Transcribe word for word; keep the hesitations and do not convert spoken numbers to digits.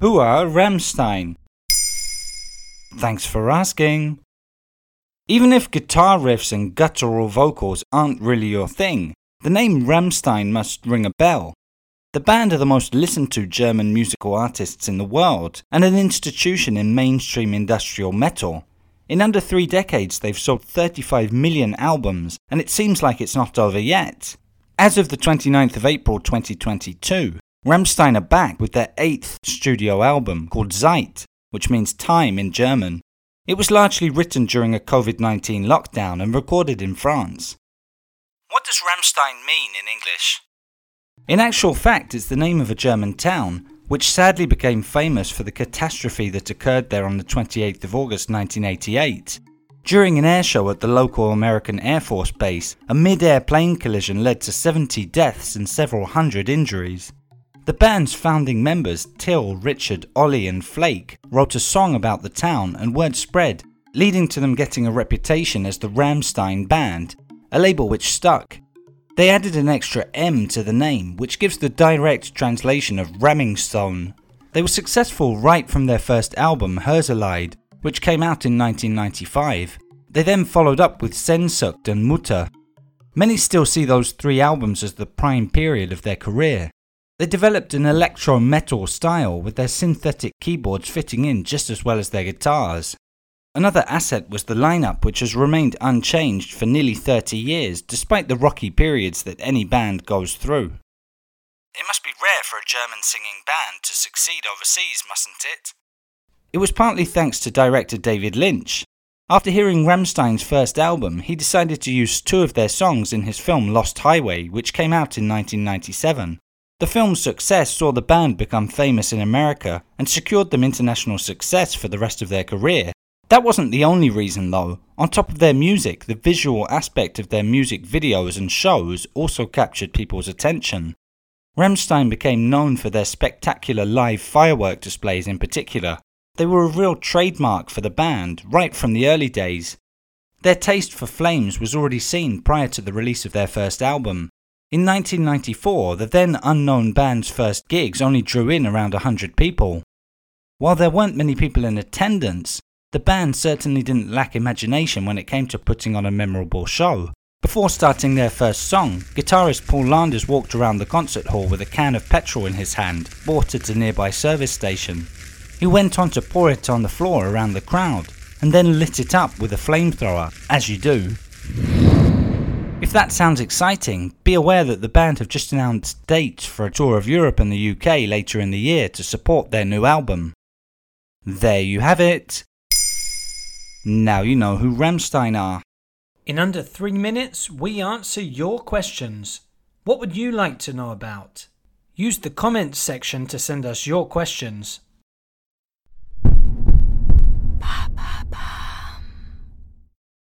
Who are Rammstein? Thanks for asking. Even if guitar riffs and guttural vocals aren't really your thing, the name Rammstein must ring a bell. The band are the most listened to German musical artists in the world, and an institution in mainstream industrial metal. In under three decades they've sold thirty-five million albums, and it seems like it's not over yet. As of the twenty-ninth of April twenty twenty-two, Rammstein are back with their eighth studio album called Zeit, which means time in German. It was largely written during a covid nineteen lockdown and recorded in France. What does Rammstein mean in English? In actual fact, it's the name of a German town, which sadly became famous for the catastrophe that occurred there on the twenty-eighth of August nineteen eighty-eight. During an airshow at the local American Air Force base, a mid-air plane collision led to seventy deaths and several hundred injuries. The band's founding members, Till, Richard, Ollie and Flake, wrote a song about the town and word spread, leading to them getting a reputation as the Rammstein Band, a label which stuck. They added an extra M to the name, which gives the direct translation of Rammingstone. They were successful right from their first album, Herzeleid, which came out in nineteen ninety-five. They then followed up with Sehnsucht and Mutter. Many still see those three albums as the prime period of their career. They developed an electro-metal style, with their synthetic keyboards fitting in just as well as their guitars. Another asset was the lineup, which has remained unchanged for nearly thirty years, despite the rocky periods that any band goes through. It must be rare for a German singing band to succeed overseas, mustn't it? It was partly thanks to director David Lynch. After hearing Rammstein's first album, he decided to use two of their songs in his film Lost Highway, which came out in nineteen ninety-seven. The film's success saw the band become famous in America and secured them international success for the rest of their career. That wasn't the only reason though. On top of their music, the visual aspect of their music videos and shows also captured people's attention. Rammstein became known for their spectacular live firework displays in particular. They were a real trademark for the band right from the early days. Their taste for flames was already seen prior to the release of their first album. In nineteen ninety-four, the then unknown band's first gigs only drew in around one hundred people. While there weren't many people in attendance, the band certainly didn't lack imagination when it came to putting on a memorable show. Before starting their first song, guitarist Paul Landers walked around the concert hall with a can of petrol in his hand, bought at a nearby service station. He went on to pour it on the floor around the crowd, and then lit it up with a flamethrower, as you do. If that sounds exciting, be aware that the band have just announced dates for a tour of Europe and the U K later in the year to support their new album. There you have it. Now you know who Rammstein are. In under three minutes, we answer your questions. What would you like to know about? Use the comments section to send us your questions.